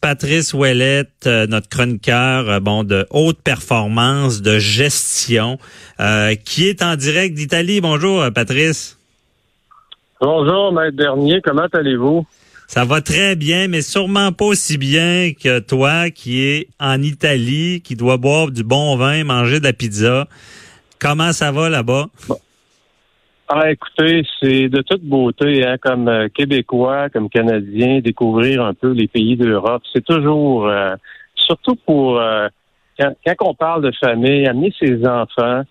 Patrice Ouellet, notre chroniqueur de haute performance, de gestion, qui est en direct d'Italie. Bonjour, Patrice. Bonjour, Maître Bernier. Comment allez-vous? Ça va très bien, mais sûrement pas aussi bien que toi qui es en Italie, qui doit boire du bon vin, manger de la pizza. Comment ça va là-bas? Bon. Ah, écoutez, c'est de toute beauté, hein, comme Québécois, comme Canadien, découvrir un peu les pays d'Europe. C'est toujours, surtout pour, quand on parle de famille, amener ses enfants,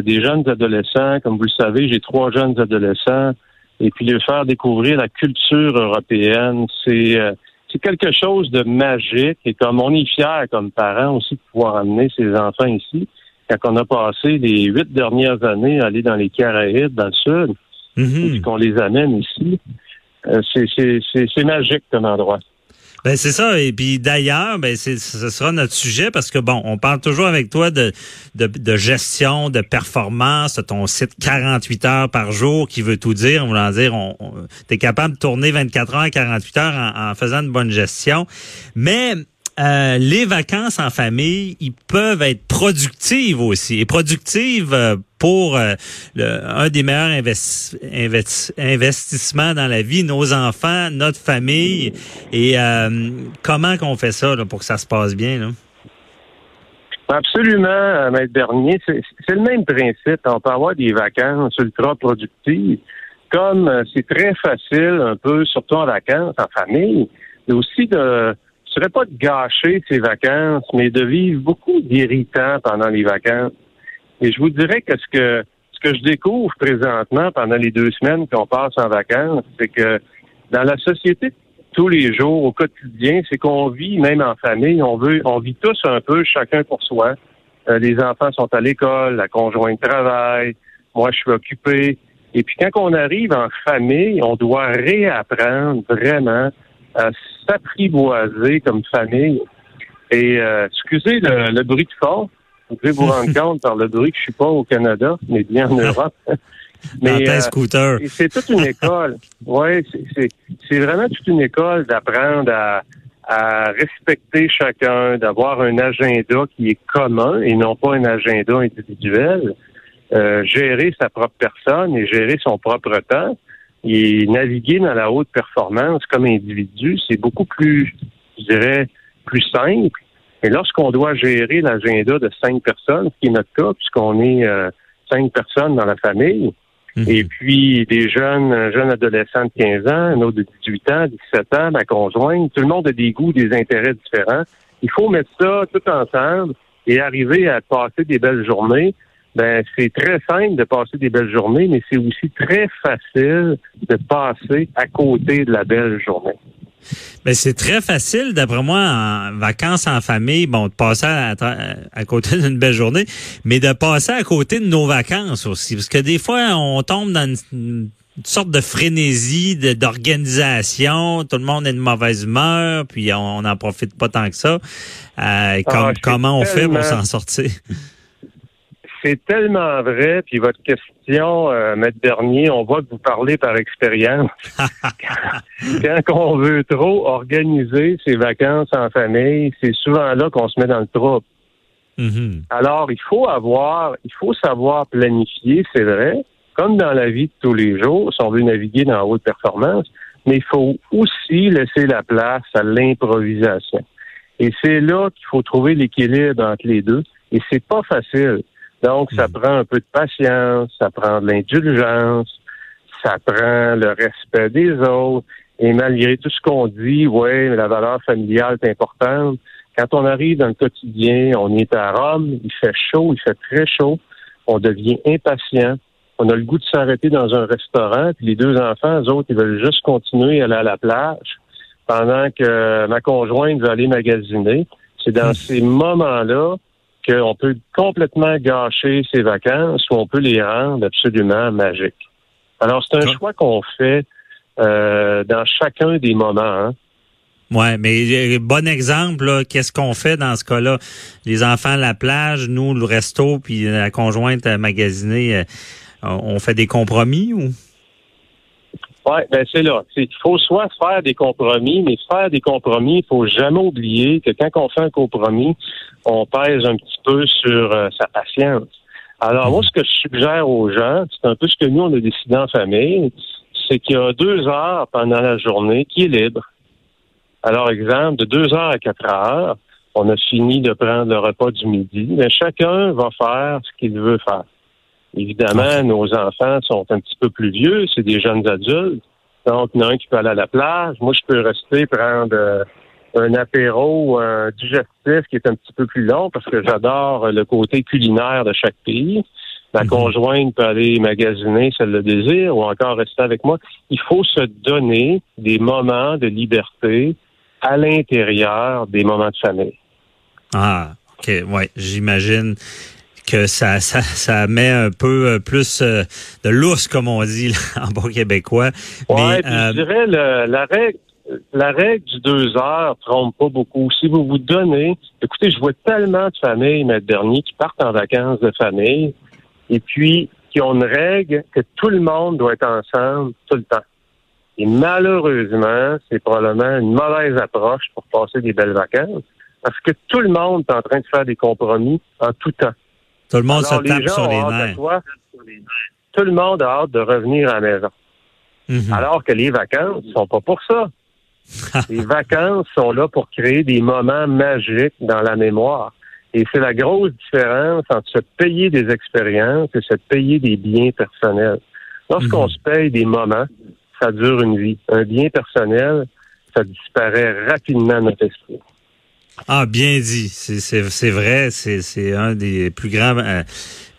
des jeunes adolescents, comme vous le savez, j'ai 3 jeunes adolescents, et puis leur faire découvrir la culture européenne, c'est quelque chose de magique, et comme on est fiers comme parents aussi de pouvoir amener ses enfants ici. Quand on a passé les 8 dernières années à aller dans les Caraïbes, dans le sud, et puis qu'on les amène ici, c'est magique comme endroit. Ben c'est ça, et puis d'ailleurs, ce sera notre sujet parce que on parle toujours avec toi de gestion, de performance, ton site 48 heures par jour qui veut tout dire, voulant dire t'es capable de tourner 24 heures à 48 heures en faisant une bonne gestion, mais les vacances en famille, ils peuvent être productives aussi. Et productives pour un des meilleurs investissements dans la vie, nos enfants, notre famille. Et comment qu'on fait ça là, pour que ça se passe bien? Là? Absolument, Maître Bernier. C'est le même principe. On peut avoir des vacances ultra productives. Comme c'est très facile, un peu, surtout en vacances, en famille, mais aussi de... Ce serait pas de gâcher ces vacances, mais de vivre beaucoup d'irritants pendant les vacances. Et je vous dirais que ce que je découvre présentement pendant les 2 semaines qu'on passe en vacances, c'est que dans la société de tous les jours, au quotidien, c'est qu'on vit, même en famille, on vit tous un peu, chacun pour soi. Les enfants sont à l'école, la conjointe travaille, moi je suis occupé. Et puis quand on arrive en famille, on doit réapprendre vraiment à s'apprivoiser comme famille. Et excusez le bruit de fond, vous pouvez vous rendre compte par le bruit que je suis pas au Canada, mais bien en Europe. Mais c'est toute une école. Ouais, c'est vraiment toute une école d'apprendre à respecter chacun, d'avoir un agenda qui est commun et non pas un agenda individuel. Gérer sa propre personne et gérer son propre temps. Et naviguer dans la haute performance comme individu, c'est beaucoup plus, je dirais, plus simple. Mais lorsqu'on doit gérer l'agenda de 5 personnes, ce qui est notre cas, puisqu'on est 5 personnes dans la famille, et puis des jeunes adolescents de 15 ans, un autre de 18 ans, 17 ans, ma conjointe, tout le monde a des goûts, des intérêts différents. Il faut mettre ça tout ensemble et arriver à passer des belles journées. Ben, c'est très simple de passer des belles journées, mais c'est aussi très facile de passer à côté de la belle journée. Ben, c'est très facile, d'après moi, en vacances en famille, de passer à côté d'une belle journée, mais de passer à côté de nos vacances aussi. Parce que des fois, on tombe dans une sorte de frénésie, d'organisation, tout le monde est de mauvaise humeur, puis on n'en profite pas tant que ça. Comment on fait pour s'en sortir? C'est tellement vrai, puis votre question, Maître Bernier, on voit que vous parlez par expérience. Quand on veut trop organiser ses vacances en famille, c'est souvent là qu'on se met dans le trouble. Mm-hmm. Alors, il faut savoir planifier, c'est vrai, comme dans la vie de tous les jours, si on veut naviguer dans la haute performance, mais il faut aussi laisser la place à l'improvisation. Et c'est là qu'il faut trouver l'équilibre entre les deux, et c'est pas facile. Donc, ça prend un peu de patience, ça prend de l'indulgence, ça prend le respect des autres. Et malgré tout ce qu'on dit, ouais, la valeur familiale est importante. Quand on arrive dans le quotidien, on est à Rome, il fait chaud, il fait très chaud, on devient impatient, on a le goût de s'arrêter dans un restaurant, puis les 2 enfants, eux autres, ils veulent juste continuer à aller à la plage. pendant que ma conjointe va aller magasiner. C'est dans ces moments-là qu'on peut complètement gâcher ses vacances ou on peut les rendre absolument magiques. Alors, c'est un choix qu'on fait dans chacun des moments, hein. Ouais, mais bon exemple, là, qu'est-ce qu'on fait dans ce cas-là? Les enfants à la plage, nous, le resto, puis la conjointe à magasiner, on fait des compromis ou? Oui, ben c'est là. Il faut soit faire des compromis, mais faire des compromis, il faut jamais oublier que quand on fait un compromis, on pèse un petit peu sur sa patience. Alors, moi, ce que je suggère aux gens, c'est un peu ce que nous, on a décidé en famille, c'est qu'il y a 2 heures pendant la journée qui est libre. Alors, exemple, de 2 heures à 4 heures, on a fini de prendre le repas du midi, mais chacun va faire ce qu'il veut faire. Évidemment, nos enfants sont un petit peu plus vieux, c'est des jeunes adultes, donc il y en a un qui peut aller à la plage, moi je peux rester prendre un apéro digestif qui est un petit peu plus long parce que j'adore le côté culinaire de chaque pays. Ma conjointe peut aller magasiner si elle le désire ou encore rester avec moi. Il faut se donner des moments de liberté à l'intérieur des moments de famille. Ah, OK, ouais, j'imagine que ça met un peu plus de lousse, comme on dit là, en bon québécois. Oui, puis je dirais, la règle du 2 heures trompe pas beaucoup. Si vous vous donnez... Écoutez, je vois tellement de familles, Maître Bernier, qui partent en vacances de famille et puis qui ont une règle que tout le monde doit être ensemble tout le temps. Et malheureusement, c'est probablement une mauvaise approche pour passer des belles vacances parce que tout le monde est en train de faire des compromis en tout temps. Tout le monde se tape sur les nerfs. Tout le monde a hâte de revenir à la maison. Mm-hmm. Alors que les vacances sont pas pour ça. Les vacances sont là pour créer des moments magiques dans la mémoire. Et c'est la grosse différence entre se payer des expériences et se payer des biens personnels. Lorsqu'on se paye des moments, ça dure une vie. Un bien personnel, ça disparaît rapidement de notre esprit. Ah, bien dit. C'est vrai. C'est un des plus grands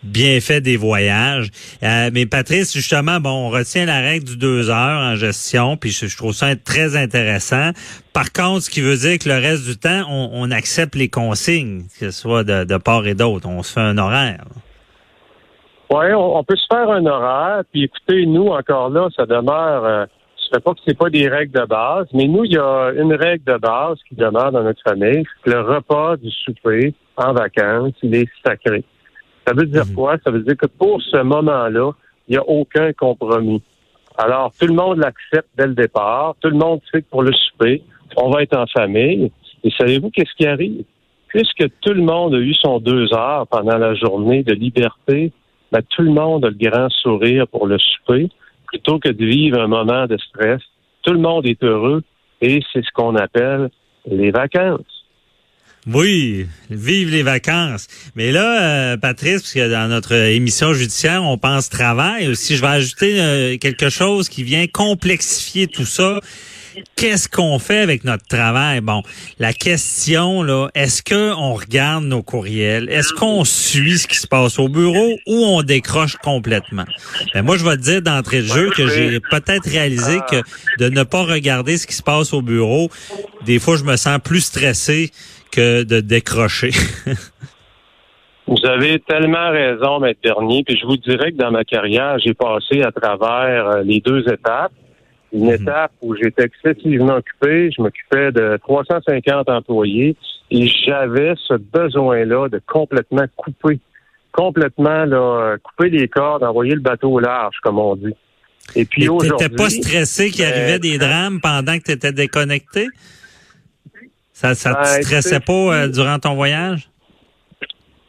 bienfaits des voyages. Mais Patrice, justement, bon, on retient la règle du 2 heures en gestion, puis je trouve ça très intéressant. Par contre, ce qui veut dire que le reste du temps, on accepte les consignes, que ce soit de part et d'autre. On se fait un horaire. Oui, on peut se faire un horaire. Puis écoutez, nous, encore là, ça demeure... je ne sais pas que ce n'est pas des règles de base, mais nous, il y a une règle de base qui demeure dans notre famille, c'est que le repas du souper en vacances, il est sacré. Ça veut dire quoi? Ça veut dire que pour ce moment-là, il n'y a aucun compromis. Alors, tout le monde l'accepte dès le départ. Tout le monde sait que pour le souper, on va être en famille. Et savez-vous qu'est-ce qui arrive? Puisque tout le monde a eu son 2 heures pendant la journée de liberté, ben, tout le monde a le grand sourire pour le souper. Plutôt que de vivre un moment de stress, tout le monde est heureux et c'est ce qu'on appelle les vacances. Oui, vive les vacances. Mais là, Patrice, parce que dans notre émission judiciaire, on pense travail aussi. Je vais ajouter quelque chose qui vient complexifier tout ça. Qu'est-ce qu'on fait avec notre travail? Bon, la question, là, est-ce qu'on regarde nos courriels? Est-ce qu'on suit ce qui se passe au bureau ou on décroche complètement? Ben, moi, je vais te dire d'entrée de jeu que j'ai peut-être réalisé que de ne pas regarder ce qui se passe au bureau, des fois, je me sens plus stressé que de décrocher. Vous avez tellement raison, Maître Bernier. Puis je vous dirais que dans ma carrière, j'ai passé à travers les 2 étapes. Une étape où j'étais excessivement occupé, je m'occupais de 350 employés et j'avais ce besoin-là de complètement couper les cordes, envoyer le bateau au large, comme on dit. Et puis aujourd'hui... T'étais pas stressé qu'il arrivait des drames pendant que t'étais déconnecté? Ça te stressait pas durant ton voyage?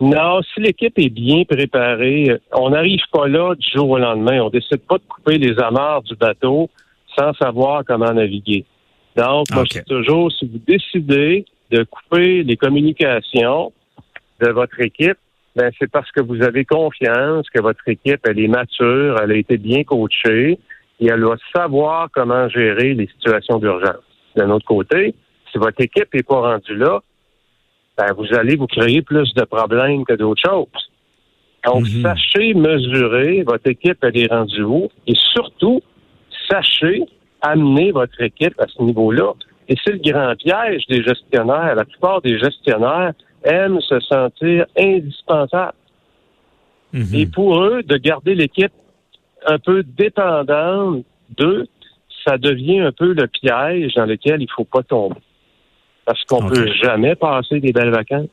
Non, si l'équipe est bien préparée, on n'arrive pas là du jour au lendemain. On décide pas de couper les amarres du bateau sans savoir comment naviguer. Donc, moi, je dis toujours, si vous décidez de couper les communications de votre équipe, ben c'est parce que vous avez confiance que votre équipe, elle est mature, elle a été bien coachée et elle va savoir comment gérer les situations d'urgence. D'un autre côté, si votre équipe n'est pas rendue là, ben vous allez vous créer plus de problèmes que d'autres choses. Donc, sachez mesurer votre équipe, elle est rendue où et surtout, sachez amener votre équipe à ce niveau-là. Et c'est le grand piège des gestionnaires. La plupart des gestionnaires aiment se sentir indispensables. Mm-hmm. Et pour eux, de garder l'équipe un peu dépendante d'eux, ça devient un peu le piège dans lequel il ne faut pas tomber. Parce qu'on peut jamais passer des belles vacances.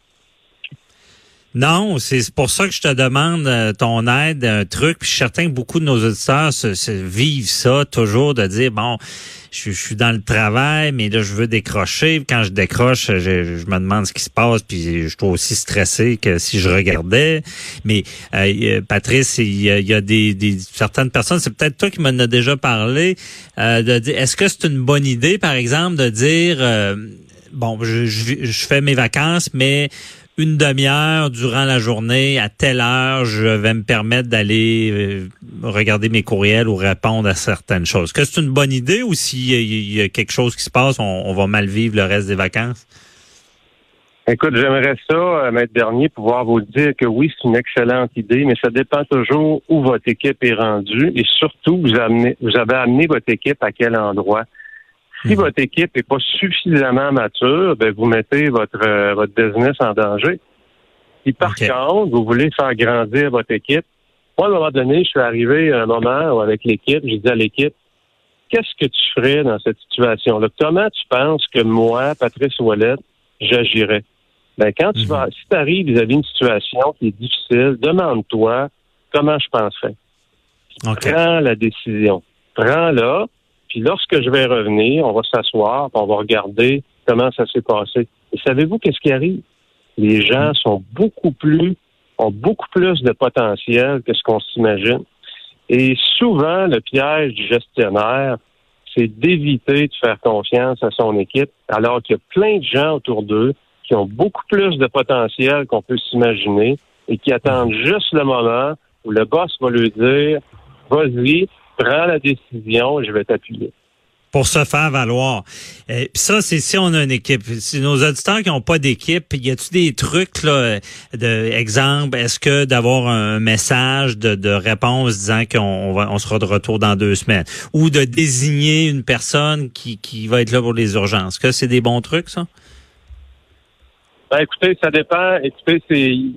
Non, c'est pour ça que je te demande ton aide, un truc. Puis je suis certain que beaucoup de nos auditeurs vivent ça toujours, de dire bon, je suis dans le travail, mais là je veux décrocher. Quand je décroche, je me demande ce qui se passe, puis je suis aussi stressé que si je regardais. Mais Patrice, il y a des certaines personnes, c'est peut-être toi qui m'en as déjà parlé, de dire est-ce que c'est une bonne idée, par exemple, de dire bon, je fais mes vacances, mais une demi-heure durant la journée, à telle heure, je vais me permettre d'aller regarder mes courriels ou répondre à certaines choses. Est-ce que c'est une bonne idée ou s'il y a quelque chose qui se passe, on va mal vivre le reste des vacances? Écoute, j'aimerais ça, Maître Bernier, pouvoir vous dire que oui, c'est une excellente idée, mais ça dépend toujours où votre équipe est rendue et surtout, vous avez amené votre équipe à quel endroit. Si votre équipe n'est pas suffisamment mature, ben vous mettez votre business en danger. Si par contre, vous voulez faire grandir votre équipe, moi, à un moment donné, je suis arrivé à un moment où avec l'équipe, j'ai dit à l'équipe, qu'est-ce que tu ferais dans cette situation-là? Comment tu penses que moi, Patrice Ouellet, j'agirais? Ben, quand tu vas, si tu arrives vis-à-vis une situation qui est difficile, demande-toi comment je penserais. Prends la décision. Prends-la. Puis lorsque je vais revenir, on va s'asseoir, puis on va regarder comment ça s'est passé. Et savez-vous qu'est-ce qui arrive? Les gens sont ont beaucoup plus de potentiel que ce qu'on s'imagine. Et souvent, le piège du gestionnaire, c'est d'éviter de faire confiance à son équipe, alors qu'il y a plein de gens autour d'eux qui ont beaucoup plus de potentiel qu'on peut s'imaginer et qui attendent juste le moment où le boss va lui dire « Vas-y, prends la décision, je vais t'appuyer. » Pour se faire valoir. Puis ça, c'est si on a une équipe. Si nos auditeurs qui n'ont pas d'équipe, y a-tu des trucs, là, exemple, est-ce que d'avoir un message de réponse disant qu'on sera de retour dans 2 semaines? Ou de désigner une personne qui va être là pour les urgences? Est-ce que c'est des bons trucs, ça? Ben, écoutez, ça dépend. Écoutez,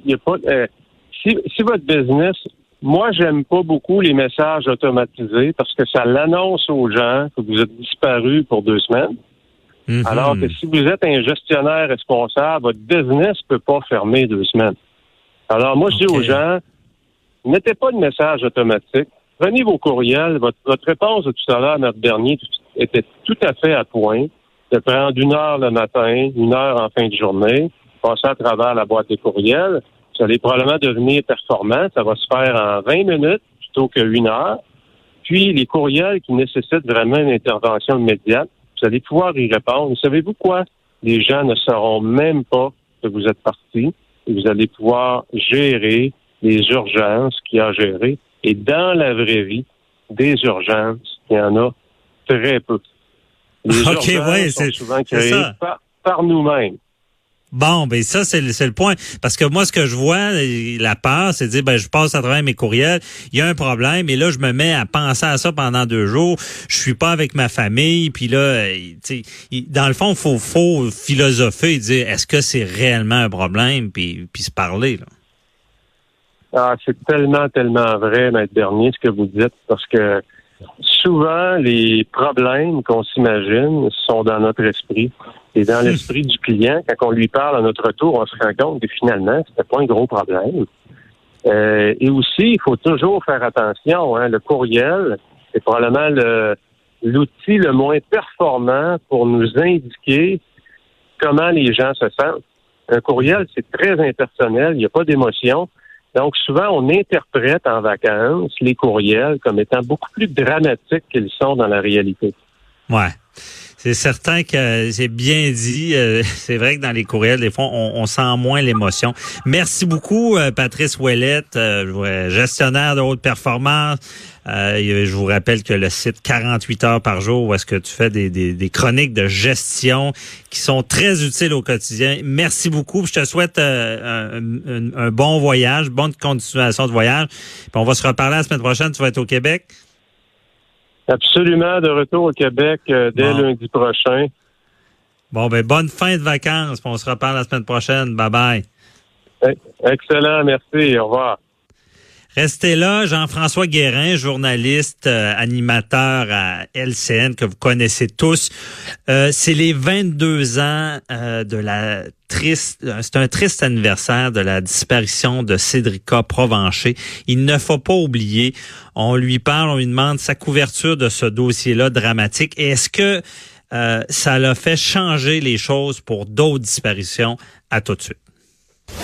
y a pas, si votre business... Moi, j'aime pas beaucoup les messages automatisés parce que ça l'annonce aux gens que vous êtes disparu pour 2 semaines. Mm-hmm. Alors que si vous êtes un gestionnaire responsable, votre business peut pas fermer 2 semaines. Alors moi, je dis aux gens, mettez pas de message automatique. Prenez vos courriels. Votre réponse de tout à l'heure, notre dernier, était tout à fait à point. De prendre 1 heure le matin, 1 heure en fin de journée, passer à travers la boîte des courriels. Vous allez probablement devenir performant. Ça va se faire en 20 minutes plutôt que 1 heure. Puis, les courriels qui nécessitent vraiment une intervention immédiate, vous allez pouvoir y répondre. Vous savez-vous quoi? Les gens ne sauront même pas que vous êtes parti. Et vous allez pouvoir gérer les urgences qu'il y a à gérer. Et dans la vraie vie, des urgences, il y en a très peu. Les urgences sont souvent créées par nous-mêmes. Bon, ben ça, c'est le point. Parce que moi, ce que je vois, la peur, c'est de dire, ben je passe à travers mes courriels, il y a un problème, et là, je me mets à penser à ça pendant 2 jours, je suis pas avec ma famille, puis là, tu sais, dans le fond, faut philosopher et dire, est-ce que c'est réellement un problème, puis se parler, là. Ah, c'est tellement, tellement vrai, Maître Bernier, ce que vous dites, parce que souvent, les problèmes qu'on s'imagine sont dans notre esprit. Et dans l'esprit du client, quand on lui parle à notre tour, on se rend compte que finalement, c'était pas un gros problème. Et aussi, il faut toujours faire attention. Hein. Le courriel, c'est probablement l'outil le moins performant pour nous indiquer comment les gens se sentent. Un courriel, c'est très impersonnel, il n'y a pas d'émotion. Donc, souvent, on interprète en vacances les courriels comme étant beaucoup plus dramatiques qu'ils sont dans la réalité. Ouais. C'est certain que c'est bien dit. C'est vrai que dans les courriels, des fois, on sent moins l'émotion. Merci beaucoup, Patrice Ouellet, gestionnaire de haute performance. Je vous rappelle que le site 48 heures par jour, où est-ce que tu fais des chroniques de gestion qui sont très utiles au quotidien. Merci beaucoup. Je te souhaite un bon voyage, bonne continuation de voyage. Puis on va se reparler la semaine prochaine. Tu vas être au Québec? Absolument, de retour au Québec dès lundi prochain. Bon, ben bonne fin de vacances. On se reparle la semaine prochaine. Bye-bye. Excellent. Merci. Au revoir. Restez là, Jean-François Guérin, journaliste, animateur à LCN, que vous connaissez tous. C'est les 22 ans de la triste, c'est un triste anniversaire de la disparition de Cédrica Provencher. Il ne faut pas oublier, on lui parle, on lui demande sa couverture de ce dossier-là dramatique. Et est-ce que ça l'a fait changer les choses pour d'autres disparitions? À tout de suite.